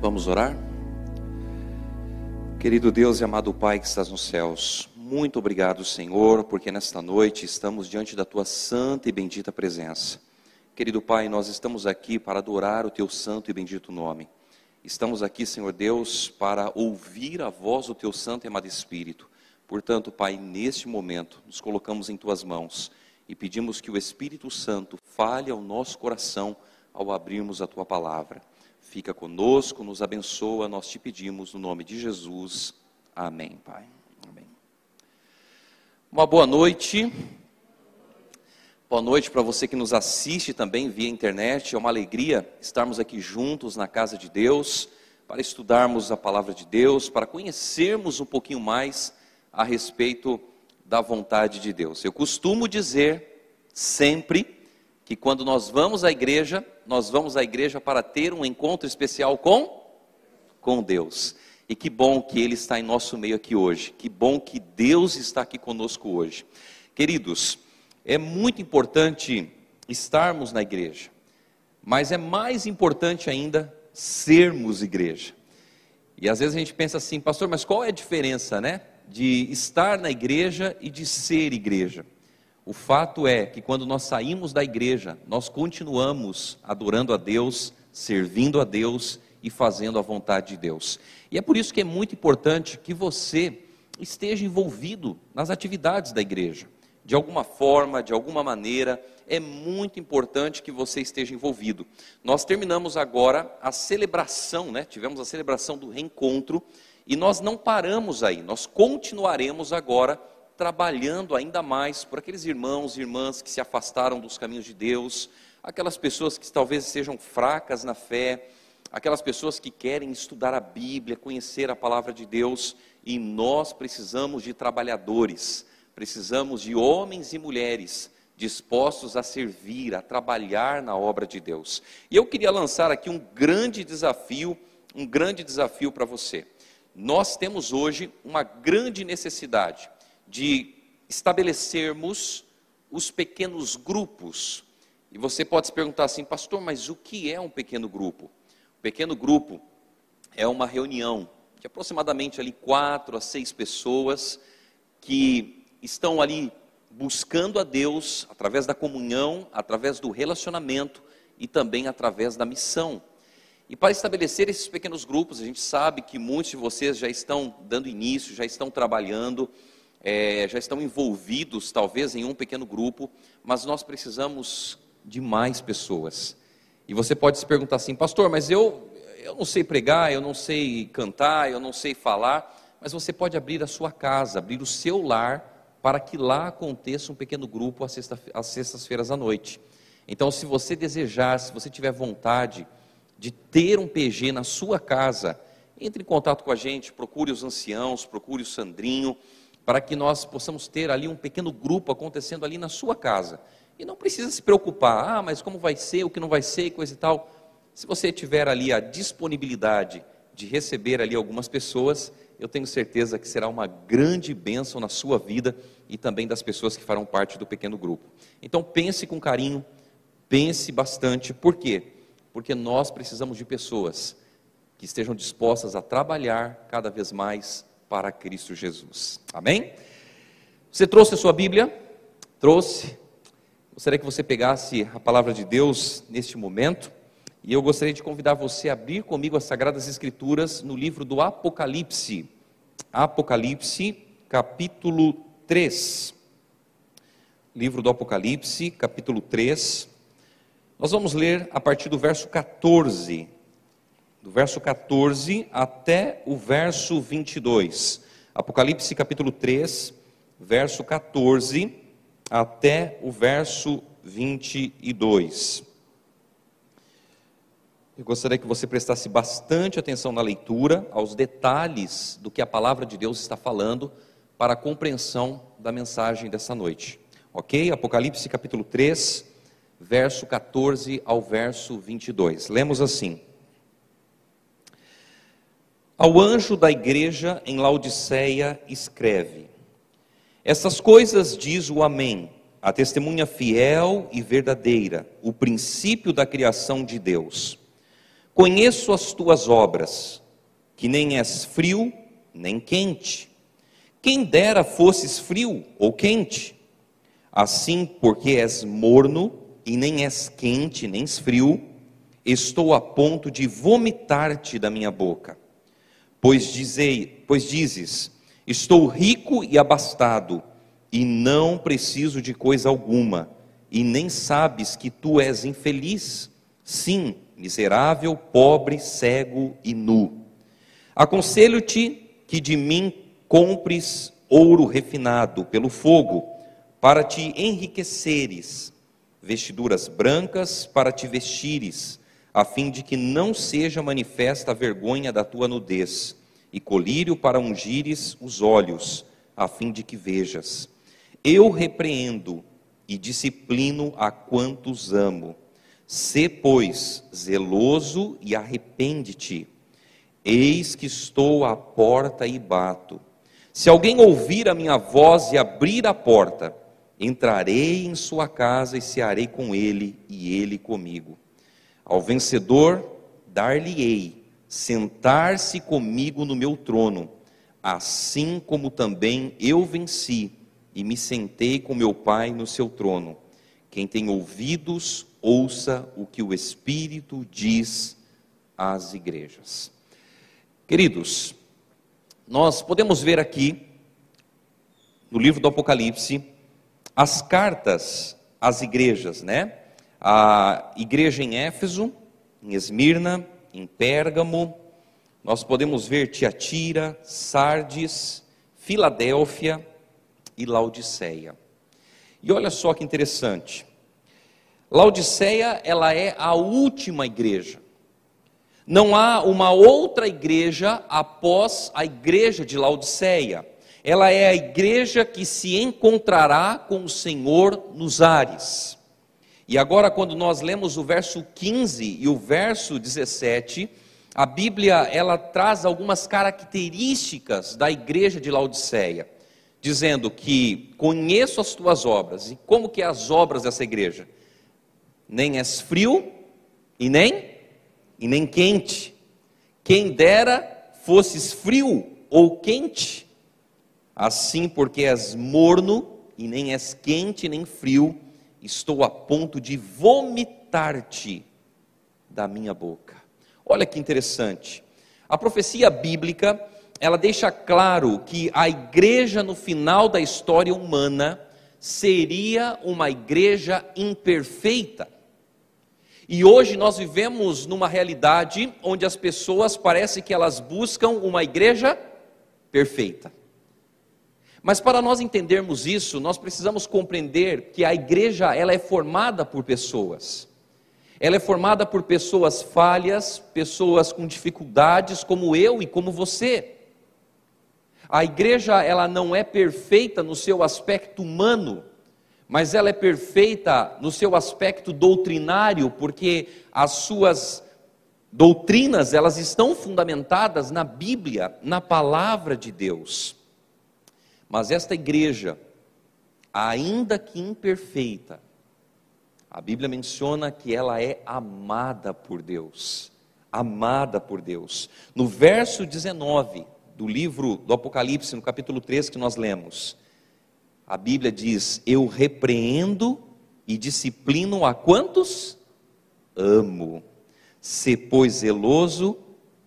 Vamos orar? Querido Deus e amado Pai que estás nos céus, muito obrigado, Senhor, porque nesta noite estamos diante da Tua santa e bendita presença. Querido Pai, nós estamos aqui para adorar o Teu santo e bendito nome. Estamos aqui, Senhor Deus, para ouvir a voz do Teu santo e amado Espírito. Portanto, Pai, neste momento, nos colocamos em Tuas mãos e pedimos que o Espírito Santo fale ao nosso coração ao abrirmos a Tua palavra. Fica conosco, nos abençoa, nós te pedimos no nome de Jesus. Amém, Pai. Amém. Uma boa noite. Boa noite para você que nos assiste também via internet. É uma alegria estarmos aqui juntos na casa de Deus, para estudarmos a palavra de Deus, para conhecermos um pouquinho mais a respeito da vontade de Deus. Eu costumo dizer sempre que quando nós vamos à igreja para ter um encontro especial com Deus. E que bom que Ele está em nosso meio aqui hoje. Que bom que Deus está aqui conosco hoje. Queridos, é muito importante estarmos na igreja, mas é mais importante ainda sermos igreja. E às vezes a gente pensa assim, pastor, mas qual é a diferença, né, de estar na igreja e de ser igreja? O fato é que quando nós saímos da igreja, nós continuamos adorando a Deus, servindo a Deus e fazendo a vontade de Deus. E é por isso que é muito importante que você esteja envolvido nas atividades da igreja. De alguma forma, de alguma maneira, é muito importante que você esteja envolvido. Nós terminamos agora a celebração, né? Tivemos a celebração do reencontro e nós não paramos aí. Nós continuaremos agora trabalhando ainda mais por aqueles irmãos e irmãs que se afastaram dos caminhos de Deus, aquelas pessoas que talvez sejam fracas na fé, aquelas pessoas que querem estudar a Bíblia, conhecer a palavra de Deus. E nós precisamos de trabalhadores. Precisamos de homens e mulheres dispostos a servir, a trabalhar na obra de Deus. E eu queria lançar aqui um grande desafio para você. Nós temos hoje uma grande necessidade de estabelecermos os pequenos grupos. E você pode se perguntar assim, pastor, mas o que é um pequeno grupo? Um pequeno grupo é uma reunião de aproximadamente ali 4 a 6 pessoas que estão ali buscando a Deus através da comunhão, através do relacionamento e também através da missão. E para estabelecer esses pequenos grupos, a gente sabe que muitos de vocês já estão dando início, já estão trabalhando, já estão envolvidos talvez em um pequeno grupo, mas nós precisamos de mais pessoas. E você pode se perguntar assim, pastor, mas eu não sei pregar, eu não sei cantar, eu não sei falar. Mas você pode abrir a sua casa, abrir o seu lar, para que lá aconteça um pequeno grupo às sextas-feiras à noite. Então, se você desejar, se você tiver vontade de ter um PG na sua casa, entre em contato com a gente, procure os anciãos, procure o Sandrinho, para que nós possamos ter ali um pequeno grupo acontecendo ali na sua casa. E não precisa se preocupar, mas como vai ser, o que não vai ser, e coisa e tal. Se você tiver ali a disponibilidade de receber ali algumas pessoas, eu tenho certeza que será uma grande bênção na sua vida e também das pessoas que farão parte do pequeno grupo. Então pense com carinho, pense bastante. Por quê? Porque nós precisamos de pessoas que estejam dispostas a trabalhar cada vez mais para Cristo Jesus. Amém? Você trouxe a sua Bíblia? Trouxe. Gostaria que você pegasse a palavra de Deus neste momento. E eu gostaria de convidar você a abrir comigo as Sagradas Escrituras no livro do Apocalipse. Apocalipse, capítulo 3. Livro do Apocalipse, capítulo 3. Nós vamos ler a partir do verso 14. Do verso 14 até o verso 22. Apocalipse, capítulo 3, verso 14 até o verso 22. Eu gostaria que você prestasse bastante atenção na leitura, aos detalhes do que a palavra de Deus está falando, para a compreensão da mensagem dessa noite. Ok? Apocalipse capítulo 3, verso 14 ao verso 22. Lemos assim. Ao anjo da igreja em Laodiceia escreve: Essas coisas diz o Amém, a testemunha fiel e verdadeira, o princípio da criação de Deus. Conheço as tuas obras, que nem és frio, nem quente. Quem dera fosses frio ou quente. Assim, porque és morno, e nem és quente, nem frio, estou a ponto de vomitar-te da minha boca. Pois dizes, estou rico e abastado, e não preciso de coisa alguma, e nem sabes que tu és infeliz, sim, miserável, pobre, cego e nu. Aconselho-te que de mim compres ouro refinado pelo fogo, para te enriqueceres, vestiduras brancas para te vestires, a fim de que não seja manifesta a vergonha da tua nudez, e colírio para ungires os olhos, a fim de que vejas. Eu repreendo e disciplino a quantos amo. Sê, pois, zeloso e arrepende-te. Eis que estou à porta e bato. Se alguém ouvir a minha voz e abrir a porta, entrarei em sua casa e cearei com ele e ele comigo. Ao vencedor dar-lhe-ei sentar-se comigo no meu trono, assim como também eu venci e me sentei com meu Pai no seu trono. Quem tem ouvidos, ouça o que o Espírito diz às igrejas. Queridos, nós podemos ver aqui, no livro do Apocalipse, as cartas às igrejas, né? A igreja em Éfeso, em Esmirna, em Pérgamo, nós podemos ver Tiatira, Sardes, Filadélfia e Laodiceia. E olha só que interessante, Laodiceia, ela é a última igreja. Não há uma outra igreja após a igreja de Laodiceia. Ela é a igreja que se encontrará com o Senhor nos ares. E agora, quando nós lemos o verso 15 e o verso 17, a Bíblia, ela traz algumas características da igreja de Laodiceia, dizendo que conheço as tuas obras. E como que é as obras dessa igreja? Nem és frio e nem quente. Quem dera fosses frio ou quente. Assim, porque és morno e nem és quente nem frio, estou a ponto de vomitar-te da minha boca. Olha que interessante. A profecia bíblica, ela deixa claro que a igreja no final da história humana seria uma igreja imperfeita. E hoje nós vivemos numa realidade onde as pessoas parece que elas buscam uma igreja perfeita. Mas para nós entendermos isso, nós precisamos compreender que a igreja, ela é formada por pessoas. Ela é formada por pessoas falhas, pessoas com dificuldades como eu e como você. A igreja, ela não é perfeita no seu aspecto humano, mas ela é perfeita no seu aspecto doutrinário, porque as suas doutrinas, elas estão fundamentadas na Bíblia, na palavra de Deus. Mas esta igreja, ainda que imperfeita, a Bíblia menciona que ela é amada por Deus, amada por Deus. No verso 19 do livro do Apocalipse, no capítulo 3 que nós lemos, a Bíblia diz, eu repreendo e disciplino a quantos amo, sê pois zeloso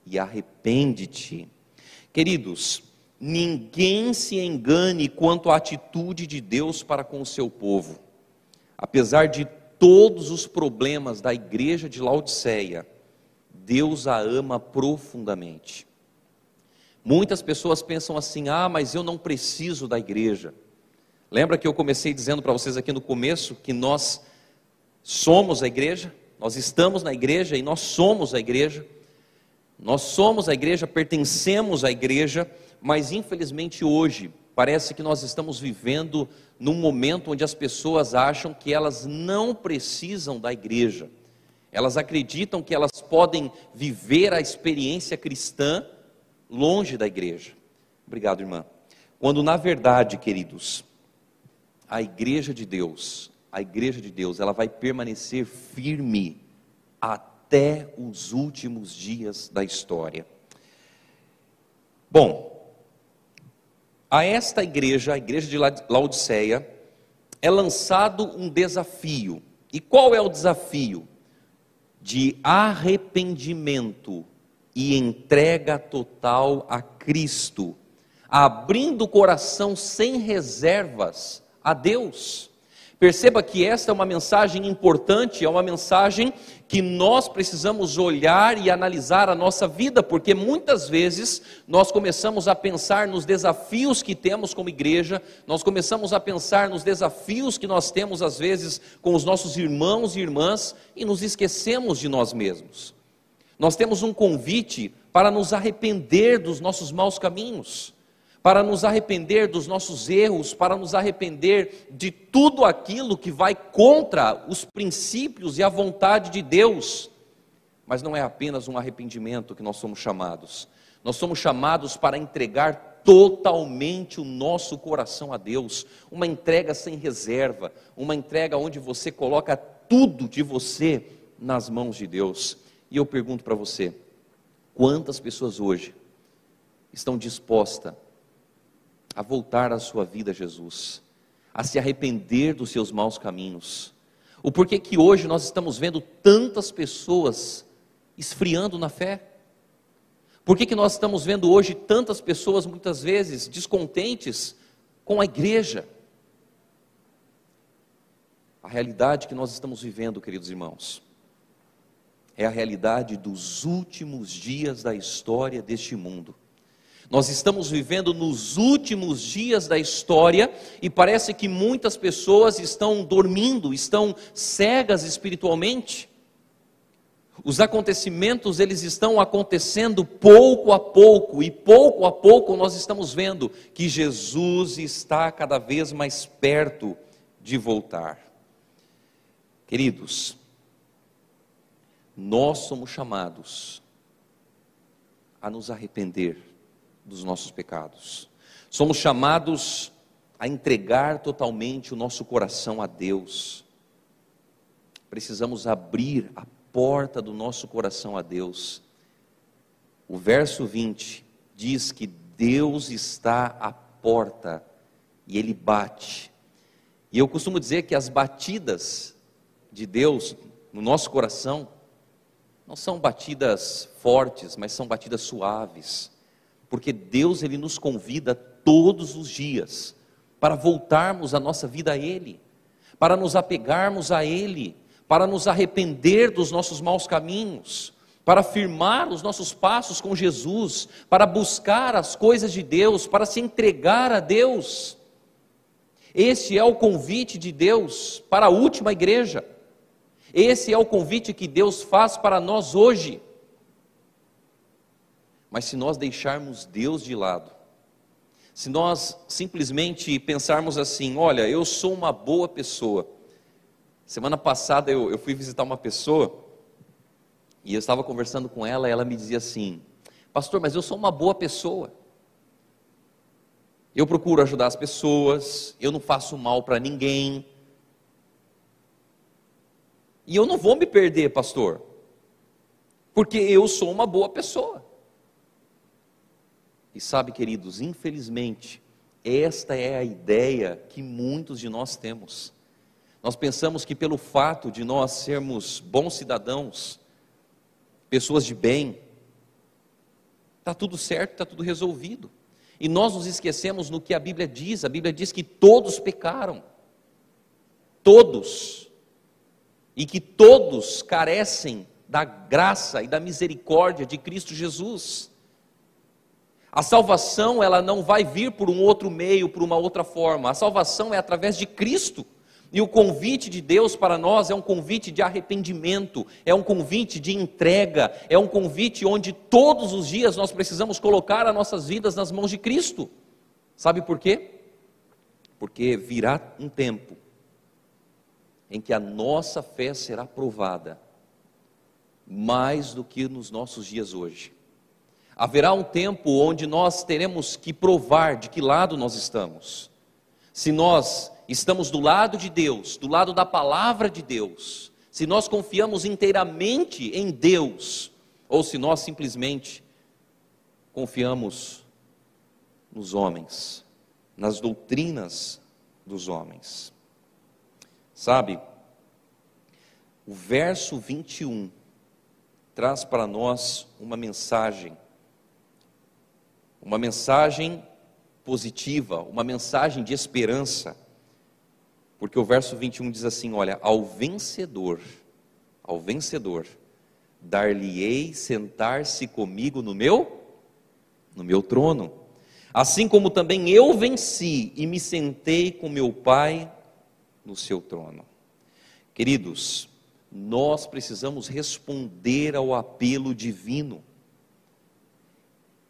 e arrepende-te. Queridos, ninguém se engane quanto à atitude de Deus para com o seu povo. Apesar de todos os problemas da igreja de Laodiceia, Deus a ama profundamente. Muitas pessoas pensam assim, mas eu não preciso da igreja. Lembra que eu comecei dizendo para vocês aqui no começo que nós somos a igreja, nós estamos na igreja e nós somos a igreja. Nós somos a igreja, pertencemos à igreja, mas infelizmente hoje parece que nós estamos vivendo num momento onde as pessoas acham que elas não precisam da igreja. Elas acreditam que elas podem viver a experiência cristã longe da igreja. Obrigado, irmã. Quando na verdade, queridos, a igreja de Deus, ela vai permanecer firme até os últimos dias da história. Bom, a esta igreja, a igreja de Laodiceia, é lançado um desafio. E qual é o desafio? De arrependimento e entrega total a Cristo, abrindo o coração sem reservas a Deus. Perceba que esta é uma mensagem importante, é uma mensagem que nós precisamos olhar e analisar a nossa vida, porque muitas vezes nós começamos a pensar nos desafios que temos como igreja, nós começamos a pensar nos desafios que nós temos às vezes com os nossos irmãos e irmãs e nos esquecemos de nós mesmos. Nós temos um convite para nos arrepender dos nossos maus caminhos, para nos arrepender dos nossos erros, para nos arrepender de tudo aquilo que vai contra os princípios e a vontade de Deus. Mas não é apenas um arrependimento que nós somos chamados. Nós somos chamados para entregar totalmente o nosso coração a Deus, uma entrega sem reserva, uma entrega onde você coloca tudo de você nas mãos de Deus. E eu pergunto para você, quantas pessoas hoje estão dispostas a voltar à sua vida a Jesus, a se arrepender dos seus maus caminhos? O porquê que hoje nós estamos vendo tantas pessoas esfriando na fé? Por que nós estamos vendo hoje tantas pessoas muitas vezes descontentes com a igreja? A realidade que nós estamos vivendo, queridos irmãos, é a realidade dos últimos dias da história deste mundo. Nós estamos vivendo nos últimos dias da história e parece que muitas pessoas estão dormindo, estão cegas espiritualmente. Os acontecimentos, eles estão acontecendo pouco a pouco, e pouco a pouco nós estamos vendo que Jesus está cada vez mais perto de voltar. Queridos, nós somos chamados a nos arrepender dos nossos pecados, somos chamados a entregar totalmente o nosso coração a Deus, precisamos abrir a porta do nosso coração a Deus. O verso 20 diz que Deus está à porta e Ele bate, e eu costumo dizer que as batidas de Deus no nosso coração não são batidas fortes, mas são batidas suaves, porque Deus, Ele nos convida todos os dias para voltarmos a nossa vida a Ele, para nos apegarmos a Ele, para nos arrepender dos nossos maus caminhos, para firmar os nossos passos com Jesus, para buscar as coisas de Deus, para se entregar a Deus. Esse é o convite de Deus para a última igreja. Esse é o convite que Deus faz para nós hoje. Mas se nós deixarmos Deus de lado, se nós simplesmente pensarmos assim, olha, eu sou uma boa pessoa. Semana passada eu fui visitar uma pessoa, e eu estava conversando com ela, e ela me dizia assim, pastor, mas eu sou uma boa pessoa. Eu procuro ajudar as pessoas, eu não faço mal para ninguém. E eu não vou me perder, pastor, porque eu sou uma boa pessoa. E sabe, queridos, infelizmente, esta é a ideia que muitos de nós temos. Nós pensamos que pelo fato de nós sermos bons cidadãos, pessoas de bem, está tudo certo, está tudo resolvido. E nós nos esquecemos no que a Bíblia diz. A Bíblia diz que todos pecaram, todos, e que todos carecem da graça e da misericórdia de Cristo Jesus. A salvação, ela não vai vir por um outro meio, por uma outra forma. A salvação é através de Cristo. E o convite de Deus para nós é um convite de arrependimento, é um convite de entrega, é um convite onde todos os dias nós precisamos colocar as nossas vidas nas mãos de Cristo. Sabe por quê? Porque virá um tempo em que a nossa fé será provada mais do que nos nossos dias hoje. Haverá um tempo onde nós teremos que provar de que lado nós estamos. Se nós estamos do lado de Deus, do lado da palavra de Deus, se nós confiamos inteiramente em Deus, ou se nós simplesmente confiamos nos homens, nas doutrinas dos homens. Sabe, o verso 21 traz para nós uma mensagem positiva, uma mensagem de esperança, porque o verso 21 diz assim, olha, ao vencedor, dar-lhe-ei sentar-se comigo no meu trono, assim como também eu venci e me sentei com meu Pai no seu trono. Queridos, nós precisamos responder ao apelo divino,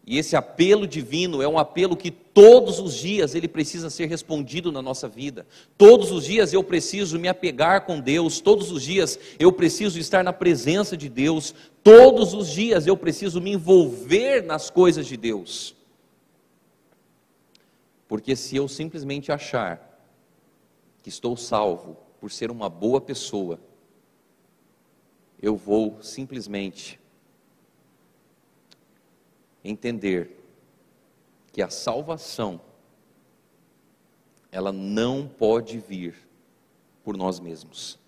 e esse apelo divino é um apelo que todos os dias ele precisa ser respondido na nossa vida. Todos os dias eu preciso me apegar com Deus, todos os dias eu preciso estar na presença de Deus, todos os dias eu preciso me envolver nas coisas de Deus. Porque se eu simplesmente achar que estou salvo por ser uma boa pessoa, eu vou simplesmente entender que a salvação, ela não pode vir por nós mesmos.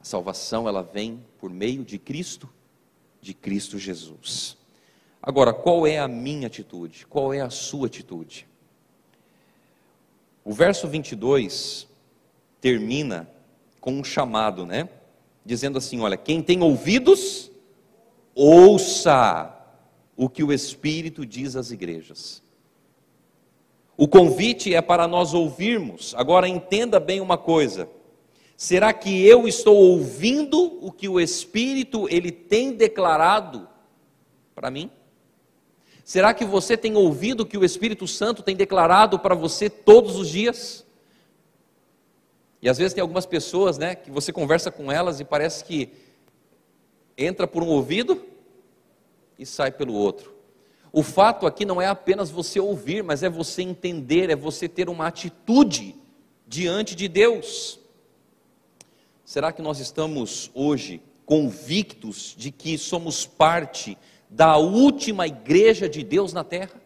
A salvação, ela vem por meio de Cristo Jesus. Agora, qual é a minha atitude? Qual é a sua atitude? O verso 22 termina com um chamado, né? Dizendo assim, olha, quem tem ouvidos, ouça o que o Espírito diz às igrejas. O convite é para nós ouvirmos. Agora entenda bem uma coisa, será que eu estou ouvindo o que o Espírito ele tem declarado para mim? Será que você tem ouvido o que o Espírito Santo tem declarado para você todos os dias? E às vezes tem algumas pessoas, né, que você conversa com elas e parece que entra por um ouvido e sai pelo outro. O fato aqui não é apenas você ouvir, mas é você entender, é você ter uma atitude diante de Deus. Será que nós estamos hoje convictos de que somos parte da última igreja de Deus na terra?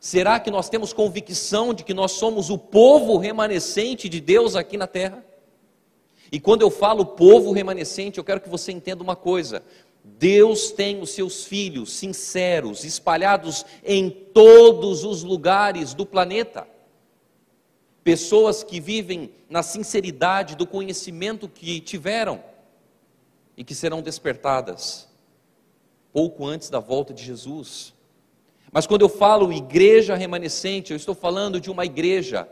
Será que nós temos convicção de que nós somos o povo remanescente de Deus aqui na terra? E quando eu falo povo remanescente, eu quero que você entenda uma coisa: Deus tem os seus filhos sinceros, espalhados em todos os lugares do planeta. Pessoas que vivem na sinceridade do conhecimento que tiveram e que serão despertadas pouco antes da volta de Jesus. Mas quando eu falo igreja remanescente, eu estou falando de uma igreja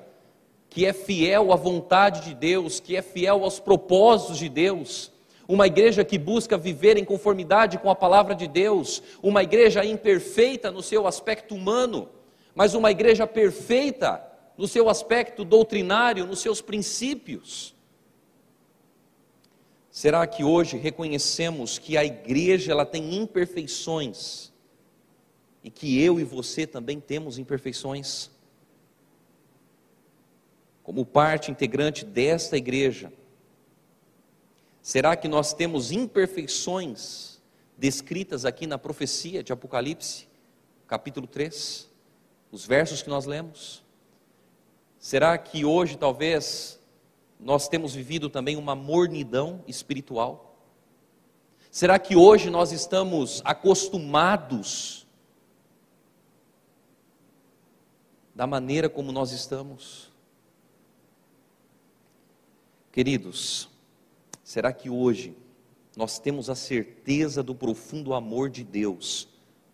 que é fiel à vontade de Deus, que é fiel aos propósitos de Deus. Uma igreja que busca viver em conformidade com a palavra de Deus, uma igreja imperfeita no seu aspecto humano, mas uma igreja perfeita no seu aspecto doutrinário, nos seus princípios. Será que hoje reconhecemos que a igreja ela tem imperfeições, e que eu e você também temos imperfeições? Como parte integrante desta igreja, será que nós temos imperfeições descritas aqui na profecia de Apocalipse, capítulo 3, os versos que nós lemos? Será que hoje talvez nós temos vivido também uma mornidão espiritual? Será que hoje nós estamos acostumados da maneira como nós estamos? Queridos, será que hoje nós temos a certeza do profundo amor de Deus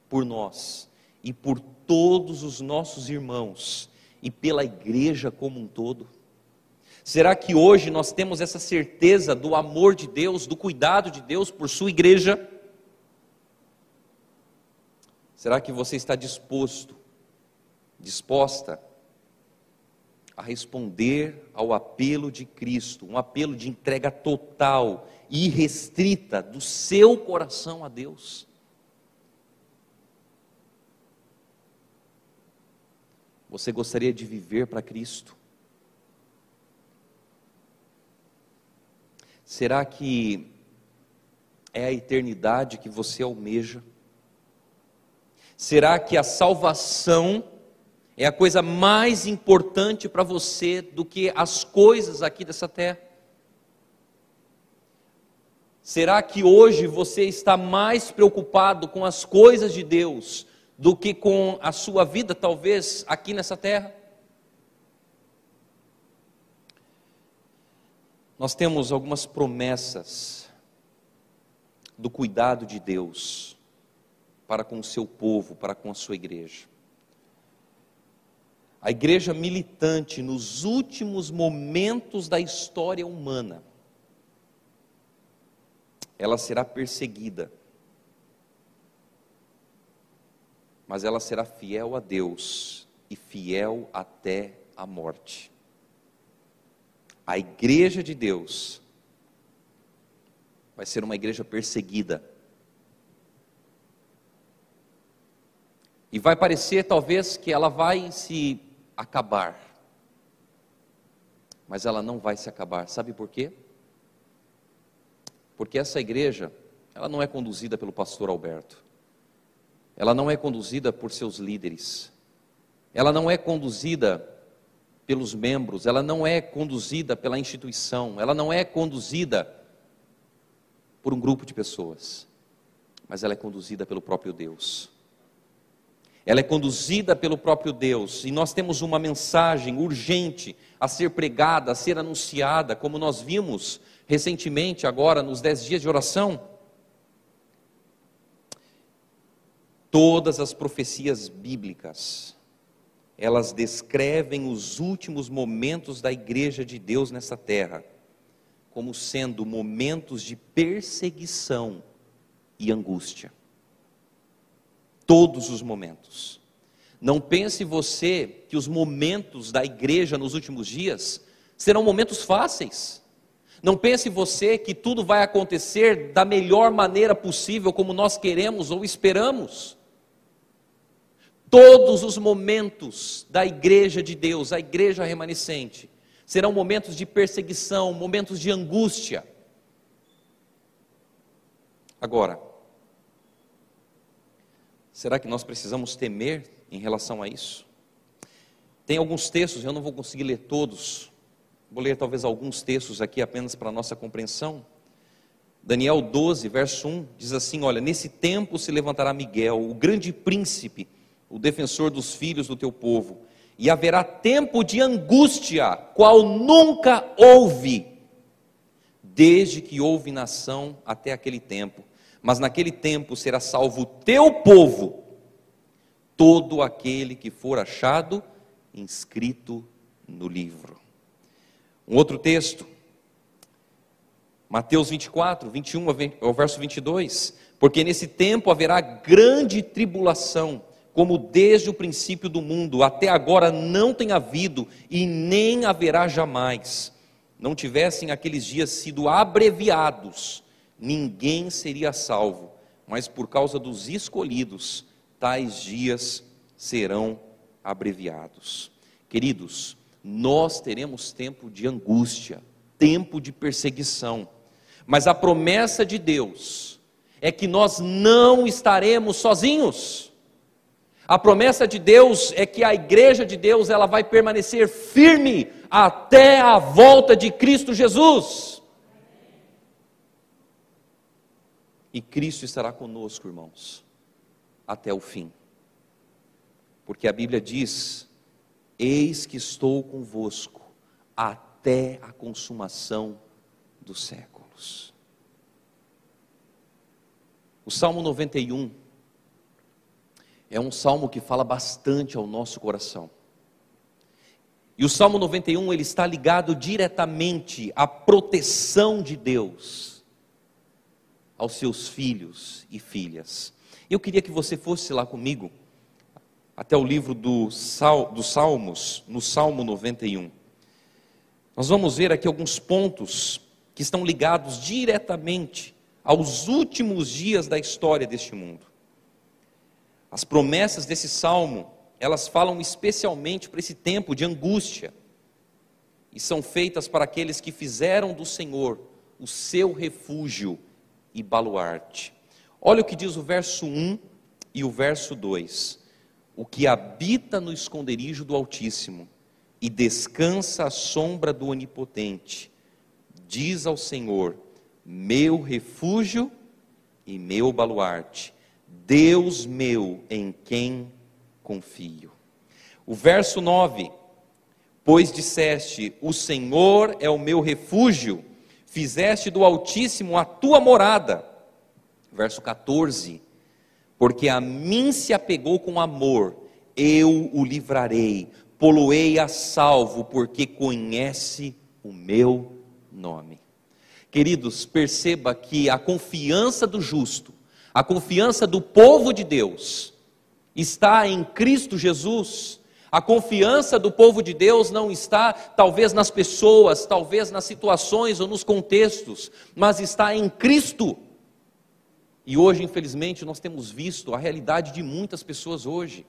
por nós e por todos os nossos irmãos e pela igreja como um todo? Será que hoje nós temos essa certeza do amor de Deus, do cuidado de Deus por sua igreja? Será que você está disposta a responder ao apelo de Cristo, um apelo de entrega total e irrestrita do seu coração a Deus? Você gostaria de viver para Cristo? Será que é a eternidade que você almeja? Será que a salvação é a coisa mais importante para você do que as coisas aqui dessa terra? Será que hoje você está mais preocupado com as coisas de Deus do que com a sua vida, talvez, aqui nessa terra? Nós temos algumas promessas do cuidado de Deus para com o seu povo, para com a sua igreja. A igreja militante nos últimos momentos da história humana, ela será perseguida, mas ela será fiel a Deus e fiel até a morte. A igreja de Deus vai ser uma igreja perseguida. E vai parecer talvez que ela vai se acabar. Mas ela não vai se acabar. Sabe por quê? Porque essa igreja, ela não é conduzida pelo pastor Alberto. Ela não é conduzida por seus líderes. Ela não é conduzida pelos membros, ela não é conduzida pela instituição, ela não é conduzida por um grupo de pessoas, mas ela é conduzida pelo próprio Deus. Ela é conduzida pelo próprio Deus, e nós temos uma mensagem urgente a ser pregada, a ser anunciada, como nós vimos recentemente agora nos 10 dias de oração. Todas as profecias bíblicas, elas descrevem os últimos momentos da igreja de Deus nessa terra, como sendo momentos de perseguição e angústia. Todos os momentos. Não pense você que os momentos da igreja nos últimos dias serão momentos fáceis. Não pense você que tudo vai acontecer da melhor maneira possível, como nós queremos ou esperamos. Todos os momentos da igreja de Deus, a igreja remanescente, serão momentos de perseguição, momentos de angústia. Agora, será que nós precisamos temer em relação a isso? Tem alguns textos, eu não vou conseguir ler todos, vou ler talvez alguns textos aqui apenas para a nossa compreensão. Daniel 12, verso 1, diz assim, olha, nesse tempo se levantará Miguel, o grande príncipe, o defensor dos filhos do teu povo, e haverá tempo de angústia, qual nunca houve, desde que houve nação até aquele tempo, mas naquele tempo será salvo o teu povo, todo aquele que for achado inscrito no livro. Um outro texto, Mateus 24, 21 ao verso 22, porque nesse tempo haverá grande tribulação, como desde o princípio do mundo, até agora não tem havido, e nem haverá jamais. Não tivessem aqueles dias sido abreviados, ninguém seria salvo, mas por causa dos escolhidos, tais dias serão abreviados. Queridos, nós teremos tempo de angústia, tempo de perseguição, mas a promessa de Deus é que nós não estaremos sozinhos. A promessa de Deus é que a igreja de Deus, ela vai permanecer firme até a volta de Cristo Jesus. E Cristo estará conosco, irmãos, até o fim. Porque a Bíblia diz, eis que estou convosco até a consumação dos séculos. O Salmo 91. É um salmo que fala bastante ao nosso coração. E o Salmo 91, ele está ligado diretamente à proteção de Deus aos seus filhos e filhas. Eu queria que você fosse lá comigo, até o livro dos Salmos, no Salmo 91. Nós vamos ver aqui alguns pontos que estão ligados diretamente aos últimos dias da história deste mundo. As promessas desse salmo, elas falam especialmente para esse tempo de angústia, e são feitas para aqueles que fizeram do Senhor o seu refúgio e baluarte. Olha o que diz o verso 1 e o verso 2. O que habita no esconderijo do Altíssimo e descansa à sombra do Onipotente, diz ao Senhor, meu refúgio e meu baluarte, Deus meu em quem confio. O verso 9, pois disseste, o Senhor é o meu refúgio, fizeste do Altíssimo a tua morada. Verso 14, porque a mim se apegou com amor, eu o livrarei, poloei a salvo, porque conhece o meu nome. Queridos, perceba que a confiança do justo, a confiança do povo de Deus, está em Cristo Jesus. A confiança do povo de Deus não está talvez nas pessoas, talvez nas situações ou nos contextos, mas está em Cristo. E hoje, infelizmente, nós temos visto a realidade de muitas pessoas hoje,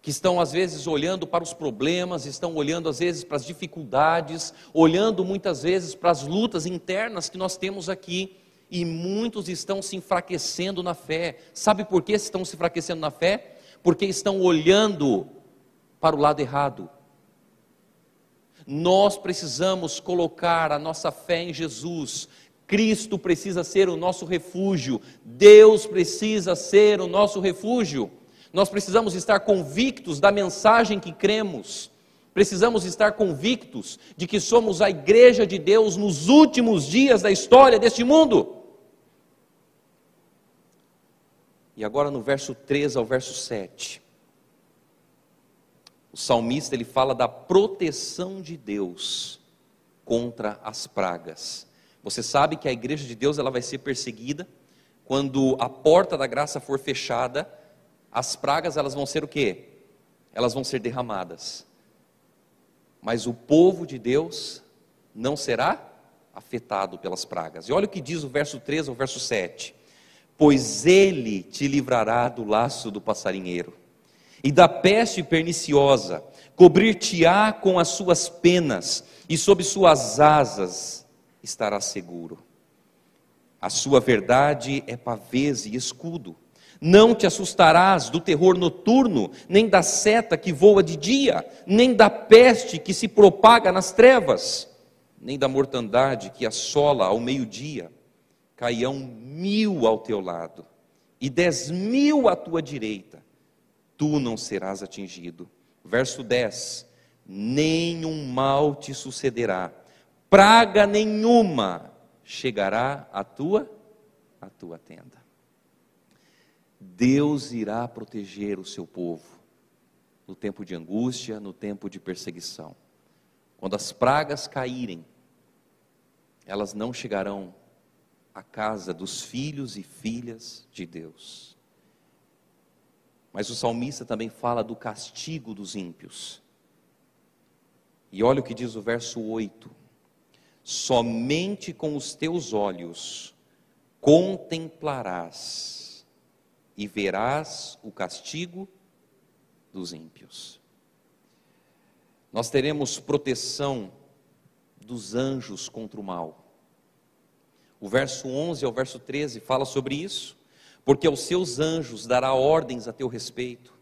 que estão às vezes olhando para os problemas, estão olhando às vezes para as dificuldades, olhando muitas vezes para as lutas internas que nós temos aqui, e muitos estão se enfraquecendo na fé. Sabe por que estão se enfraquecendo na fé? Porque estão olhando para o lado errado. Nós precisamos colocar a nossa fé em Jesus. Cristo precisa ser o nosso refúgio, Deus precisa ser o nosso refúgio. Nós precisamos estar convictos da mensagem que cremos, precisamos estar convictos de que somos a igreja de Deus nos últimos dias da história deste mundo. E agora no verso 3 ao verso 7, o salmista ele fala da proteção de Deus contra as pragas. Você sabe que a igreja de Deus ela vai ser perseguida quando a porta da graça for fechada. As pragas, elas vão ser o quê? Elas vão ser derramadas. Mas o povo de Deus não será afetado pelas pragas. E olha o que diz o verso 3 ao verso 7. Pois ele te livrará do laço do passarinheiro e da peste perniciosa, cobrir-te-á com as suas penas e sob suas asas estarás seguro. A sua verdade é pavês e escudo. Não te assustarás do terror noturno, nem da seta que voa de dia, nem da peste que se propaga nas trevas, nem da mortandade que assola ao meio-dia. Cairão 1000 ao teu lado, e 10.000 à tua direita, tu não serás atingido. Verso 10, nenhum mal te sucederá, praga nenhuma chegará à tua tenda. Deus irá proteger o seu povo no tempo de angústia, no tempo de perseguição. Quando as pragas caírem, elas não chegarão à casa dos filhos e filhas de Deus. Mas o salmista também fala do castigo dos ímpios. E olha o que diz o verso 8: somente com os teus olhos contemplarás e verás o castigo dos ímpios. Nós teremos proteção dos anjos contra o mal. O verso 11 ao verso 13 fala sobre isso, porque aos seus anjos dará ordens a teu respeito,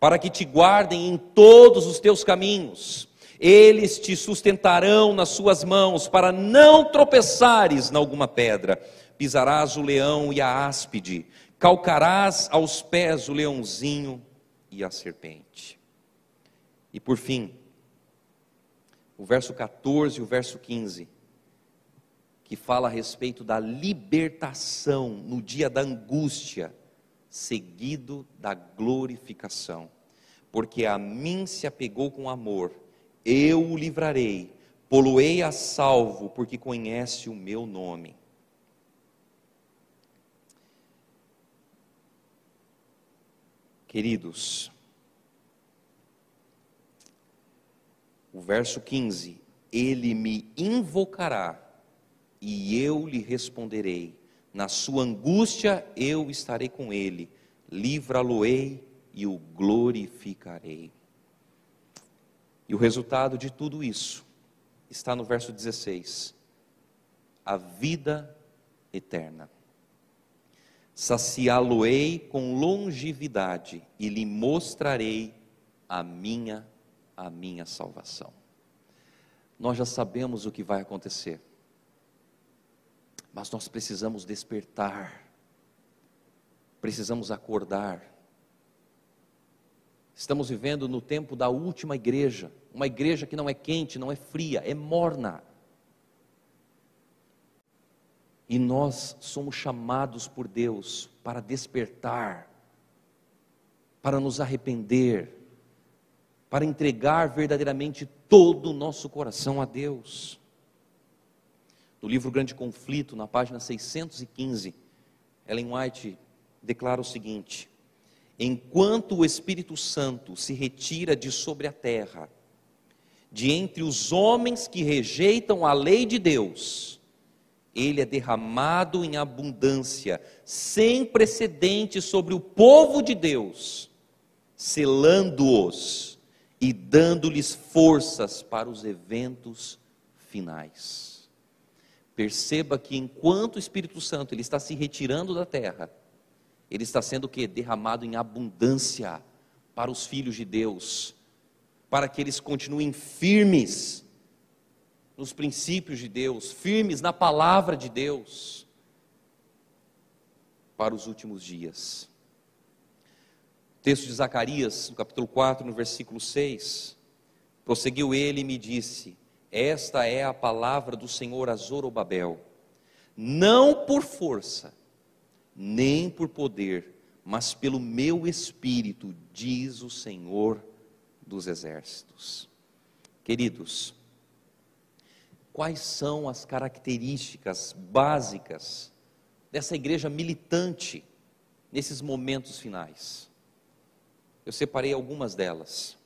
para que te guardem em todos os teus caminhos. Eles te sustentarão nas suas mãos, para não tropeçares em alguma pedra. Pisarás o leão e a áspide, calcarás aos pés o leãozinho e a serpente. E por fim, o verso 14 e o verso 15, que fala a respeito da libertação no dia da angústia, seguido da glorificação. Porque a mim se apegou com amor, eu o livrarei, poloei a salvo, porque conhece o meu nome. Queridos, o verso 15, ele me invocará e eu lhe responderei, na sua angústia eu estarei com ele, livrá-lo-ei e o glorificarei. E o resultado de tudo isso está no verso 16, a vida eterna. Saciá-lo-ei com longevidade e lhe mostrarei a minha salvação. Nós já sabemos o que vai acontecer, mas nós precisamos despertar, precisamos acordar. Estamos vivendo no tempo da última igreja, uma igreja que não é quente, não é fria, é morna. E nós somos chamados por Deus para despertar, para nos arrepender, para entregar verdadeiramente todo o nosso coração a Deus. No livro Grande Conflito, na página 615, Ellen White declara o seguinte: enquanto o Espírito Santo se retira de sobre a terra, de entre os homens que rejeitam a lei de Deus, ele é derramado em abundância, sem precedentes sobre o povo de Deus, selando-os e dando-lhes forças para os eventos finais. Perceba que enquanto o Espírito Santo ele está se retirando da terra, ele está sendo o quê? Derramado em abundância para os filhos de Deus, para que eles continuem firmes nos princípios de Deus, firmes na palavra de Deus, para os últimos dias. O texto de Zacarias, no capítulo 4, no versículo 6, prosseguiu ele e me disse: esta é a palavra do Senhor a Zorobabel, não por força, nem por poder, mas pelo meu espírito, diz o Senhor dos exércitos. Queridos, quais são as características básicas dessa igreja militante nesses momentos finais? Eu separei algumas delas.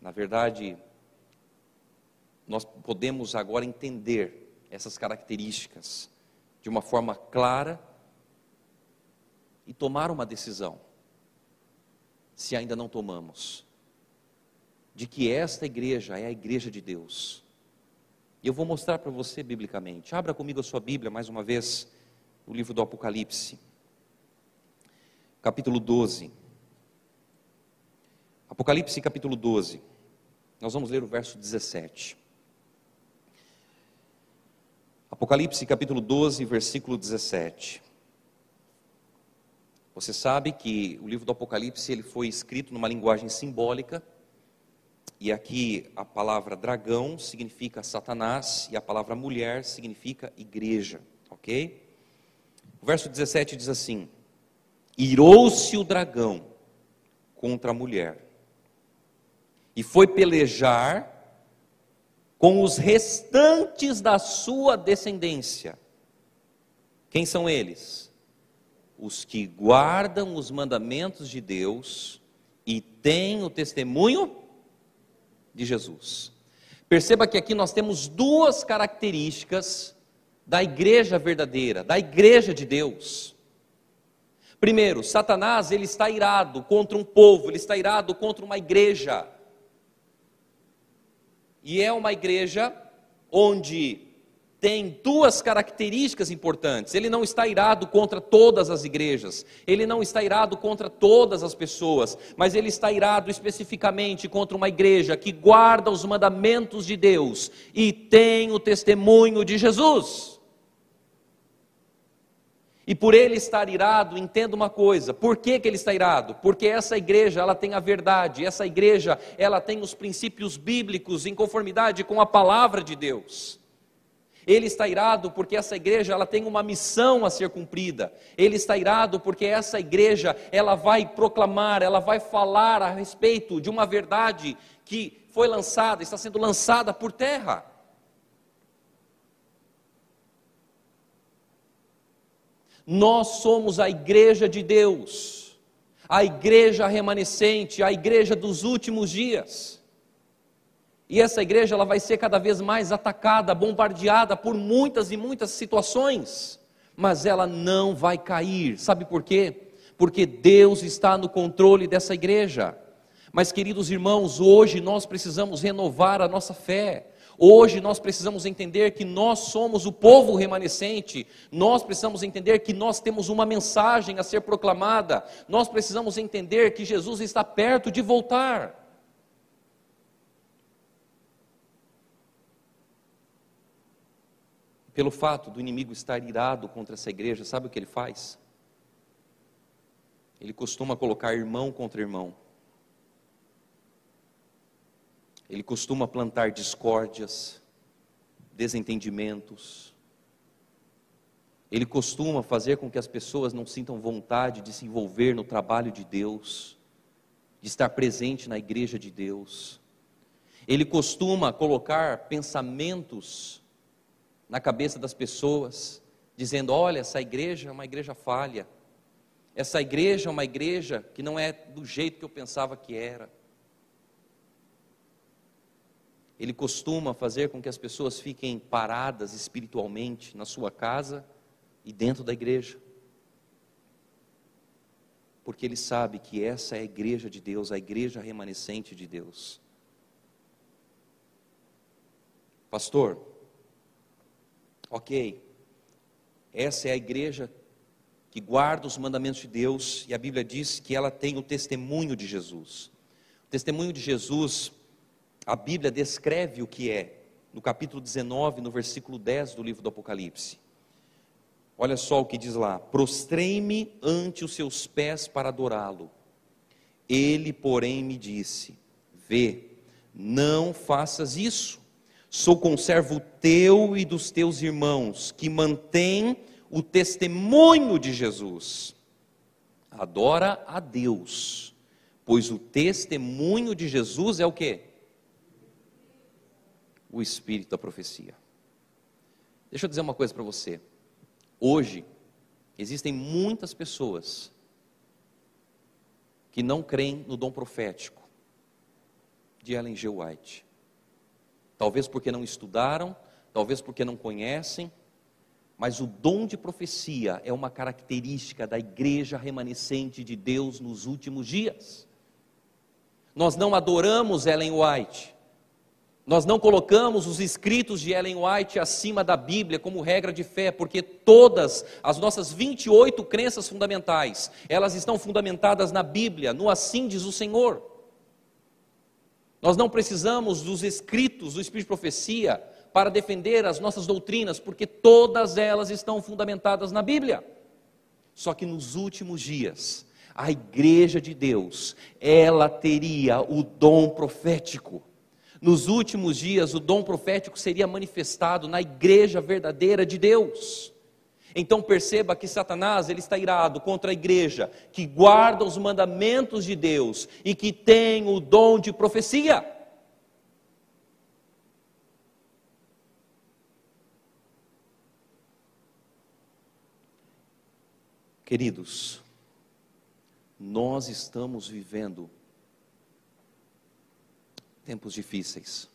Na verdade, nós podemos agora entender essas características de uma forma clara e tomar uma decisão, se ainda não tomamos, de que esta igreja é a igreja de Deus. E eu vou mostrar para você biblicamente. Abra comigo a sua Bíblia mais uma vez, o livro do Apocalipse, capítulo 12. Apocalipse capítulo 12, nós vamos ler o verso 17. Apocalipse capítulo 12, versículo 17. Você sabe que o livro do Apocalipse ele foi escrito numa linguagem simbólica. E aqui a palavra dragão significa Satanás e a palavra mulher significa igreja, ok? O verso 17 diz assim: irou-se o dragão contra a mulher e foi pelejar com os restantes da sua descendência. Quem são eles? Os que guardam os mandamentos de Deus e têm o testemunho de Jesus. Perceba que aqui nós temos duas características da igreja verdadeira, da igreja de Deus. Primeiro, Satanás ele está irado contra um povo, ele está irado contra uma igreja. E é uma igreja onde tem duas características importantes. Ele não está irado contra todas as igrejas, ele não está irado contra todas as pessoas, mas ele está irado especificamente contra uma igreja que guarda os mandamentos de Deus e tem o testemunho de Jesus. E por ele estar irado, entenda uma coisa: por que que ele está irado? Porque essa igreja, ela tem a verdade, essa igreja, ela tem os princípios bíblicos em conformidade com a palavra de Deus. Ele está irado porque essa igreja ela tem uma missão a ser cumprida. Ele está irado porque essa igreja ela vai proclamar, ela vai falar a respeito de uma verdade que foi lançada, está sendo lançada por terra. Nós somos a igreja de Deus, a igreja remanescente, a igreja dos últimos dias. E essa igreja ela vai ser cada vez mais atacada, bombardeada por muitas e muitas situações, mas ela não vai cair. Sabe por quê? Porque Deus está no controle dessa igreja. Mas, queridos irmãos, hoje nós precisamos renovar a nossa fé. Hoje nós precisamos entender que nós somos o povo remanescente, nós precisamos entender que nós temos uma mensagem a ser proclamada, nós precisamos entender que Jesus está perto de voltar. Pelo fato do inimigo estar irado contra essa igreja, sabe o que ele faz? Ele costuma colocar irmão contra irmão. Ele costuma plantar discórdias, desentendimentos. Ele costuma fazer com que as pessoas não sintam vontade de se envolver no trabalho de Deus, de estar presente na igreja de Deus. Ele costuma colocar pensamentos na cabeça das pessoas, dizendo, olha, essa igreja é uma igreja falha, essa igreja é uma igreja que não é do jeito que eu pensava que era. Ele costuma fazer com que as pessoas fiquem paradas espiritualmente na sua casa e dentro da igreja, porque ele sabe que essa é a igreja de Deus, a igreja remanescente de Deus. Pastor, ok, essa é a igreja que guarda os mandamentos de Deus, e a Bíblia diz que ela tem o testemunho de Jesus. O testemunho de Jesus, a Bíblia descreve o que é, no capítulo 19, no versículo 10 do livro do Apocalipse. Olha só o que diz lá: prostrei-me ante os seus pés para adorá-lo. Ele, porém, me disse: vê, não faças isso. Sou conservo teu e dos teus irmãos, que mantém o testemunho de Jesus. Adora a Deus, pois o testemunho de Jesus é o quê? O espírito da profecia. Deixa eu dizer uma coisa para você. Hoje, existem muitas pessoas que não creem no dom profético de Ellen G. White. Talvez porque não estudaram, talvez porque não conhecem, mas o dom de profecia é uma característica da igreja remanescente de Deus nos últimos dias. Nós não adoramos Ellen White, nós não colocamos os escritos de Ellen White acima da Bíblia como regra de fé, porque todas as nossas 28 crenças fundamentais, elas estão fundamentadas na Bíblia, no assim diz o Senhor. Nós não precisamos dos escritos do Espírito de Profecia para defender as nossas doutrinas, porque todas elas estão fundamentadas na Bíblia. Só que nos últimos dias, a igreja de Deus, ela teria o dom profético. Nos últimos dias, o dom profético seria manifestado na igreja verdadeira de Deus. Então perceba que Satanás, ele está irado contra a igreja que guarda os mandamentos de Deus e que tem o dom de profecia. Queridos, nós estamos vivendo tempos difíceis.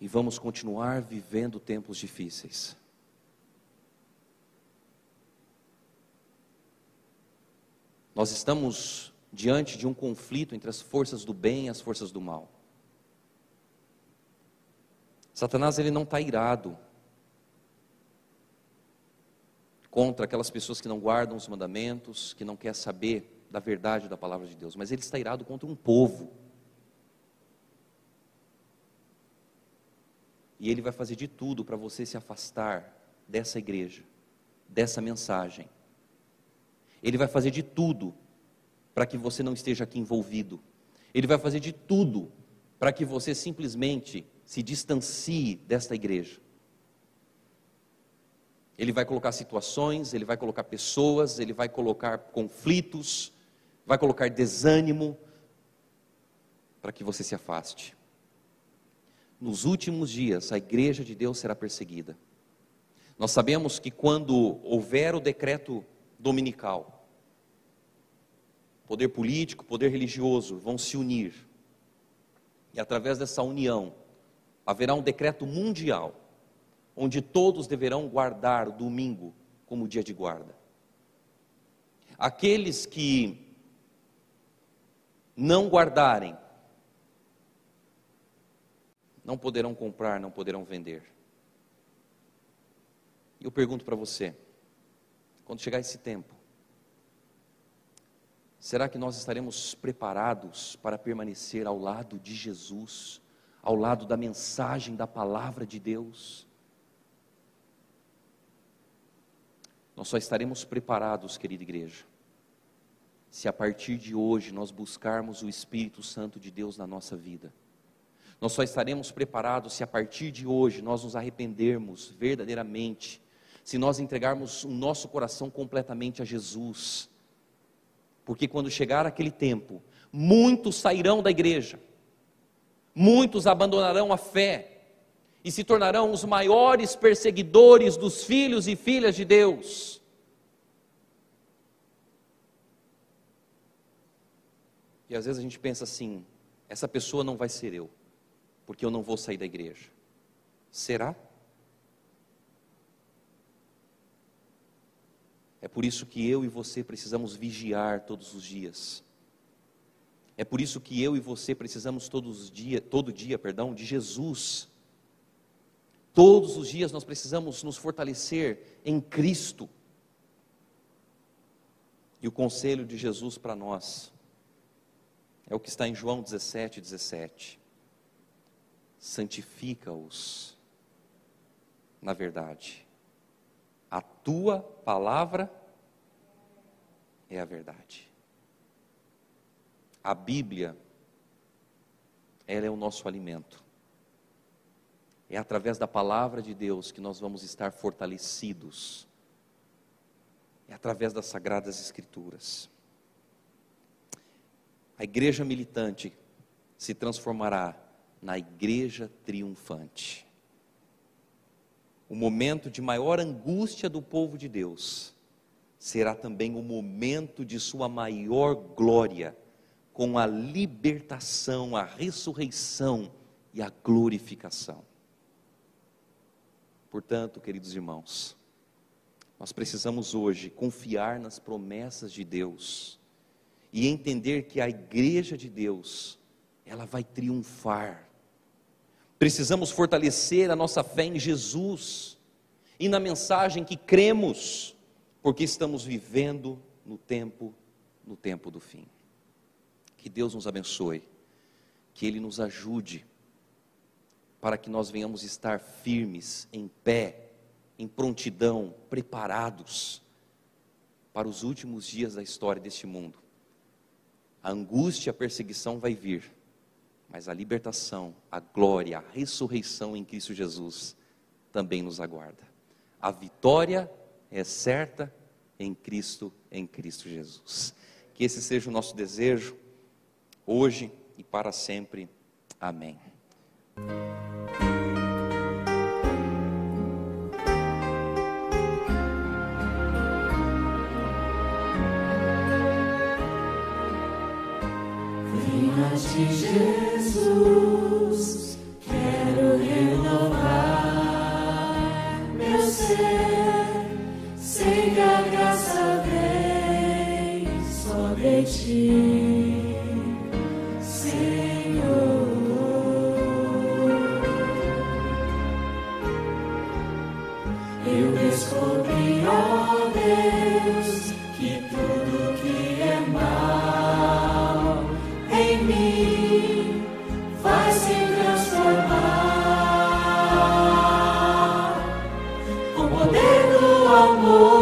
E vamos continuar vivendo tempos difíceis. Nós estamos diante de um conflito entre as forças do bem e as forças do mal. Satanás, ele não está irado contra aquelas pessoas que não guardam os mandamentos, que não querem saber da verdade da palavra de Deus, mas ele está irado contra um povo. E ele vai fazer de tudo para você se afastar dessa igreja, dessa mensagem. Ele vai fazer de tudo para que você não esteja aqui envolvido. Ele vai fazer de tudo para que você simplesmente se distancie desta igreja. Ele vai colocar situações, ele vai colocar pessoas, ele vai colocar conflitos, vai colocar desânimo para que você se afaste. Nos últimos dias, a igreja de Deus será perseguida. Nós sabemos que quando houver o decreto dominical, poder político, poder religioso vão se unir. E através dessa união, haverá um decreto mundial, onde todos deverão guardar o domingo como dia de guarda. Aqueles que não guardarem Não poderão comprar, não poderão vender. E eu pergunto para você, quando chegar esse tempo, será que nós estaremos preparados para permanecer ao lado de Jesus, ao lado da mensagem da palavra de Deus? Nós só estaremos preparados, querida igreja, se a partir de hoje nós buscarmos o Espírito Santo de Deus na nossa vida. Nós só estaremos preparados se a partir de hoje nós nos arrependermos verdadeiramente, se nós entregarmos o nosso coração completamente a Jesus, porque quando chegar aquele tempo, muitos sairão da igreja, muitos abandonarão a fé, e se tornarão os maiores perseguidores dos filhos e filhas de Deus. E às vezes a gente pensa assim, essa pessoa não vai ser eu, porque eu não vou sair da igreja. Será? É por isso que eu e você precisamos vigiar todos os dias. É por isso que eu e você precisamos todo dia, de Jesus. Todos os dias nós precisamos nos fortalecer em Cristo. E o conselho de Jesus para nós é o que está em João 17:17. Santifica-os na verdade. A tua palavra é a verdade. A Bíblia, ela é o nosso alimento. É através da palavra de Deus que nós vamos estar fortalecidos. É através das Sagradas Escrituras. A igreja militante se transformará na igreja triunfante. O momento de maior angústia do povo de Deus será também o momento de sua maior glória, com a libertação, a ressurreição e a glorificação. Portanto, queridos irmãos, nós precisamos hoje confiar nas promessas de Deus e entender que a igreja de Deus, ela vai triunfar. Precisamos fortalecer a nossa fé em Jesus e na mensagem que cremos, porque estamos vivendo no tempo do fim. Que Deus nos abençoe, que Ele nos ajude, para que nós venhamos estar firmes, em pé, em prontidão, preparados para os últimos dias da história deste mundo. A angústia, a perseguição vai vir, mas a libertação, a glória, a ressurreição em Cristo Jesus também nos aguarda. A vitória é certa em Cristo Jesus. Que esse seja o nosso desejo, hoje e para sempre. Amém. Vinde, Jesus, quero renovar meu ser, sei que a graça vem sobre ti, Senhor. Eu descobri, ó Deus, que tudo que é mal em mim vai se transformar com o poder do amor.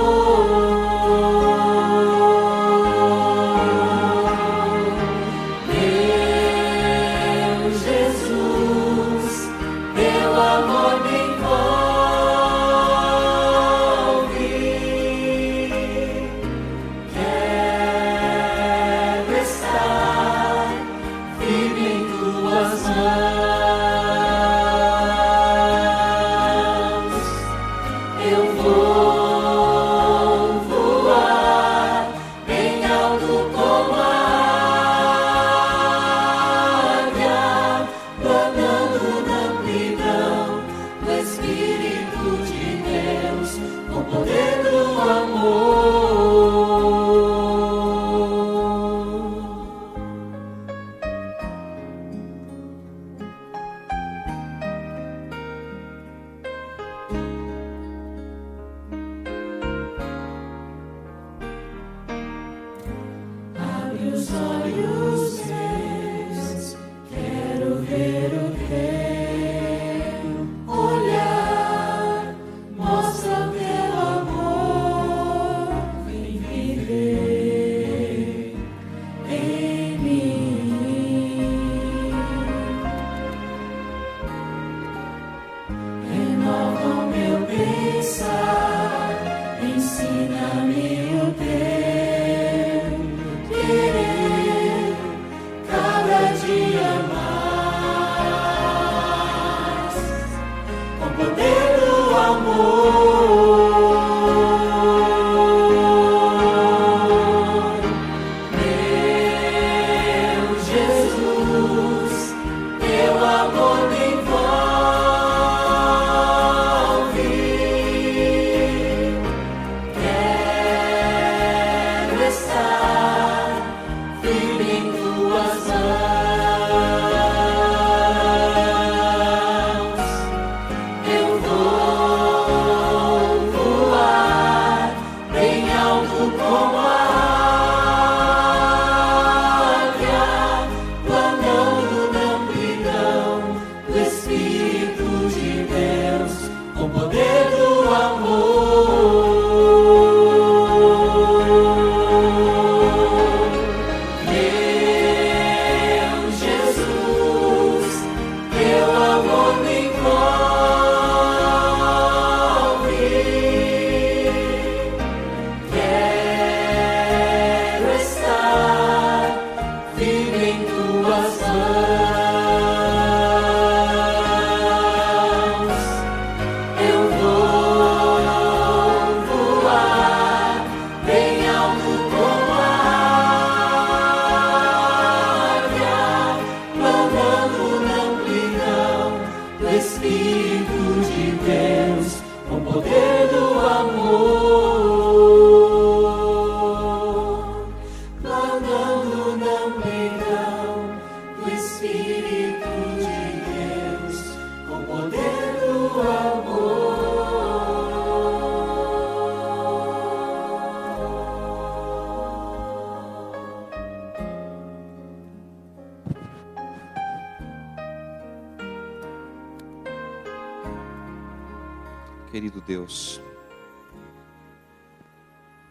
Querido Deus,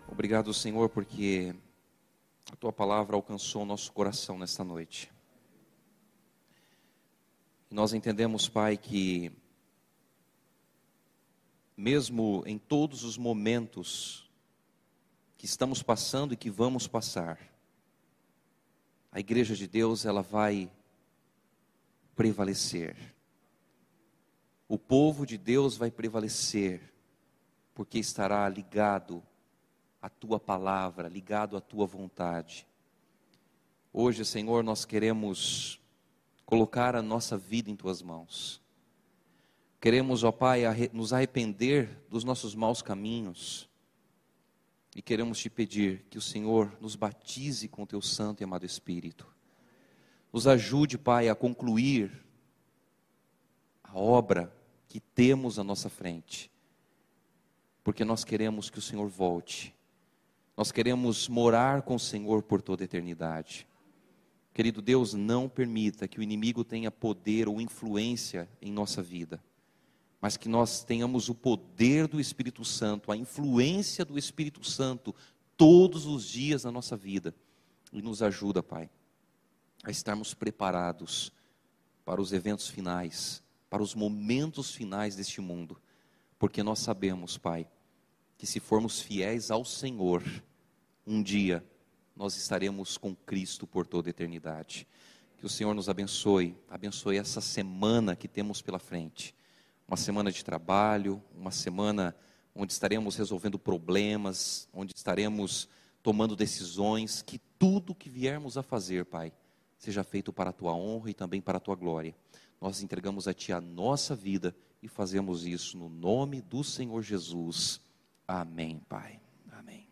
obrigado, Senhor, porque a Tua palavra alcançou o nosso coração nesta noite. E nós entendemos, Pai, que mesmo em todos os momentos que estamos passando e que vamos passar, a Igreja de Deus, ela vai prevalecer. O povo de Deus vai prevalecer, porque estará ligado à Tua palavra, ligado à Tua vontade. Hoje, Senhor, nós queremos colocar a nossa vida em Tuas mãos. Queremos, ó Pai, nos arrepender dos nossos maus caminhos. E queremos Te pedir que o Senhor nos batize com Teu Santo e amado Espírito. Nos ajude, Pai, a concluir a obra que temos à nossa frente, porque nós queremos que o Senhor volte, nós queremos morar com o Senhor por toda a eternidade. Querido Deus, não permita que o inimigo tenha poder ou influência em nossa vida, mas que nós tenhamos o poder do Espírito Santo, a influência do Espírito Santo todos os dias da nossa vida, e nos ajuda, Pai, a estarmos preparados para os eventos finais, para os momentos finais deste mundo, porque nós sabemos, Pai, que se formos fiéis ao Senhor, um dia nós estaremos com Cristo por toda a eternidade. Que o Senhor nos abençoe, abençoe essa semana que temos pela frente, uma semana de trabalho, uma semana onde estaremos resolvendo problemas, onde estaremos tomando decisões, que tudo que viermos a fazer, Pai, seja feito para a Tua honra e também para a Tua glória. Nós entregamos a Ti a nossa vida e fazemos isso no nome do Senhor Jesus. Amém, Pai. Amém.